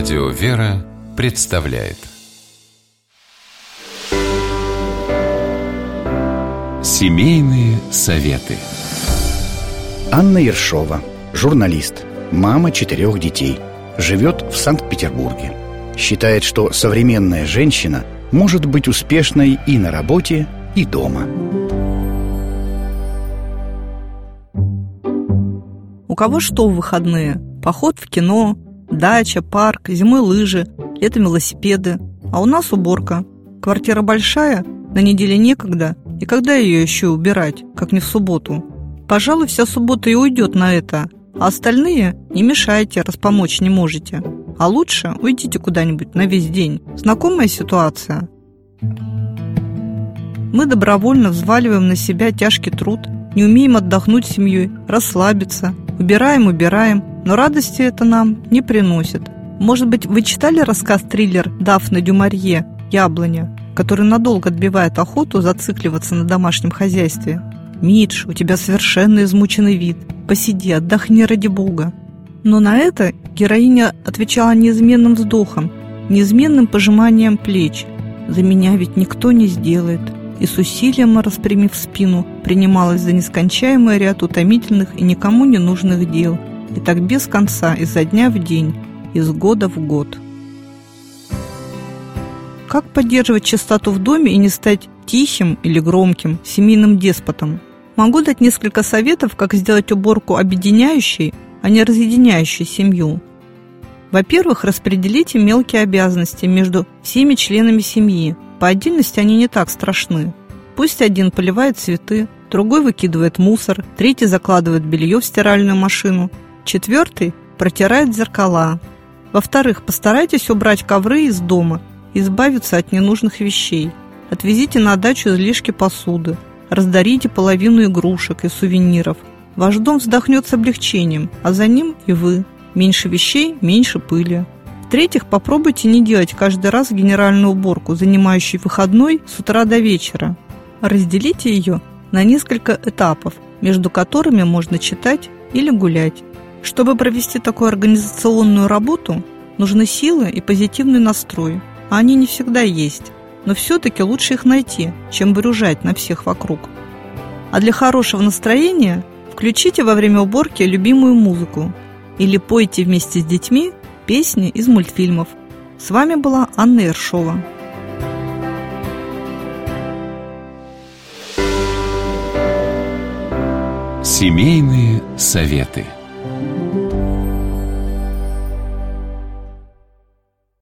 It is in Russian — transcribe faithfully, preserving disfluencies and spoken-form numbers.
Радио «Вера» представляет семейные советы. Анна Ершова, журналист, мама четырех детей, живет в Санкт-Петербурге. Считает, что современная женщина может быть успешной и на работе, и дома. У кого что в выходные? Поход в кино, дача, парк, зимой лыжи, летом велосипеды. А у нас уборка. Квартира большая, на неделе некогда. И когда ее еще убирать, как не в субботу? Пожалуй, вся суббота и уйдет на это. А остальные не мешайте, раз помочь не можете. А лучше уйдите куда-нибудь на весь день. Знакомая ситуация? Мы добровольно взваливаем на себя тяжкий труд, не умеем отдохнуть с семьей, расслабиться. Убираем, убираем. Но радости это нам не приносит. Может быть, вы читали рассказ-триллер Дафны Дюмарье «Яблоня», который надолго отбивает охоту зацикливаться на домашнем хозяйстве? «Мидж, у тебя совершенно измученный вид. Посиди, отдохни ради бога». Но на это героиня отвечала неизменным вздохом, неизменным пожиманием плеч. «За меня ведь никто не сделает». И с усилием, распрямив спину, принималась за нескончаемый ряд утомительных и никому не нужных дел. И так без конца, изо дня в день, из года в год. Как поддерживать чистоту в доме и не стать тихим или громким семейным деспотом? Могу дать несколько советов, как сделать уборку объединяющей, а не разъединяющей семью. Во-первых, распределите мелкие обязанности между всеми членами семьи. По отдельности они не так страшны. Пусть один поливает цветы, другой выкидывает мусор, третий закладывает белье в стиральную машину, четвертый протирает зеркала. Во-вторых, постарайтесь убрать ковры из дома и избавиться от ненужных вещей. Отвезите на дачу излишки посуды, раздарите половину игрушек и сувениров. Ваш дом вздохнет с облегчением, а за ним и вы. Меньше вещей, меньше пыли. В-третьих, попробуйте не делать каждый раз генеральную уборку, занимающую выходной с утра до вечера. Разделите ее на несколько этапов, между которыми можно читать или гулять. Чтобы провести такую организационную работу, нужны силы и позитивный настрой. А они не всегда есть, но все-таки лучше их найти, чем брюзжать на всех вокруг. А для хорошего настроения включите во время уборки любимую музыку или пойте вместе с детьми песни из мультфильмов. С вами была Анна Ершова. Семейные советы.